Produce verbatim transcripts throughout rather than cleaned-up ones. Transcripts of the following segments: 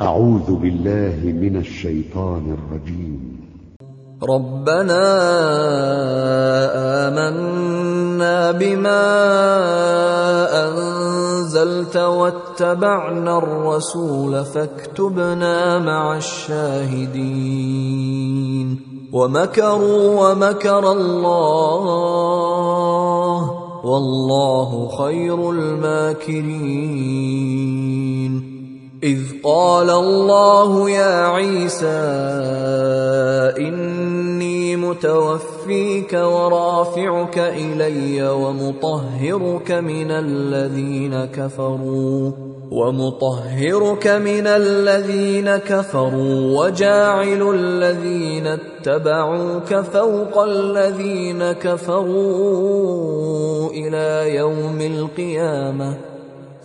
أعوذ بالله من الشيطان الرجيم. ربنا آمنا بما أنزلت واتبعنا الرسول فاكتبنا مع الشاهدين. ومكروا ومكر الله والله خير الماكرين. إذ قال الله يا عيسى إني متوفيك ورافعك إلي ومطهرك من الذين كفروا ومطهرك من الذين كفروا وجاعل الذين اتبعوك فوق الذين كفروا إلى يوم القيامة.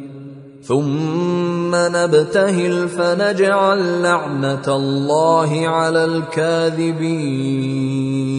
ثُمَّ نَبْتَهِلْ فَنَجْعَلْ لَعْنَةَ اللَّهِ عَلَى الْكَاذِبِينَ.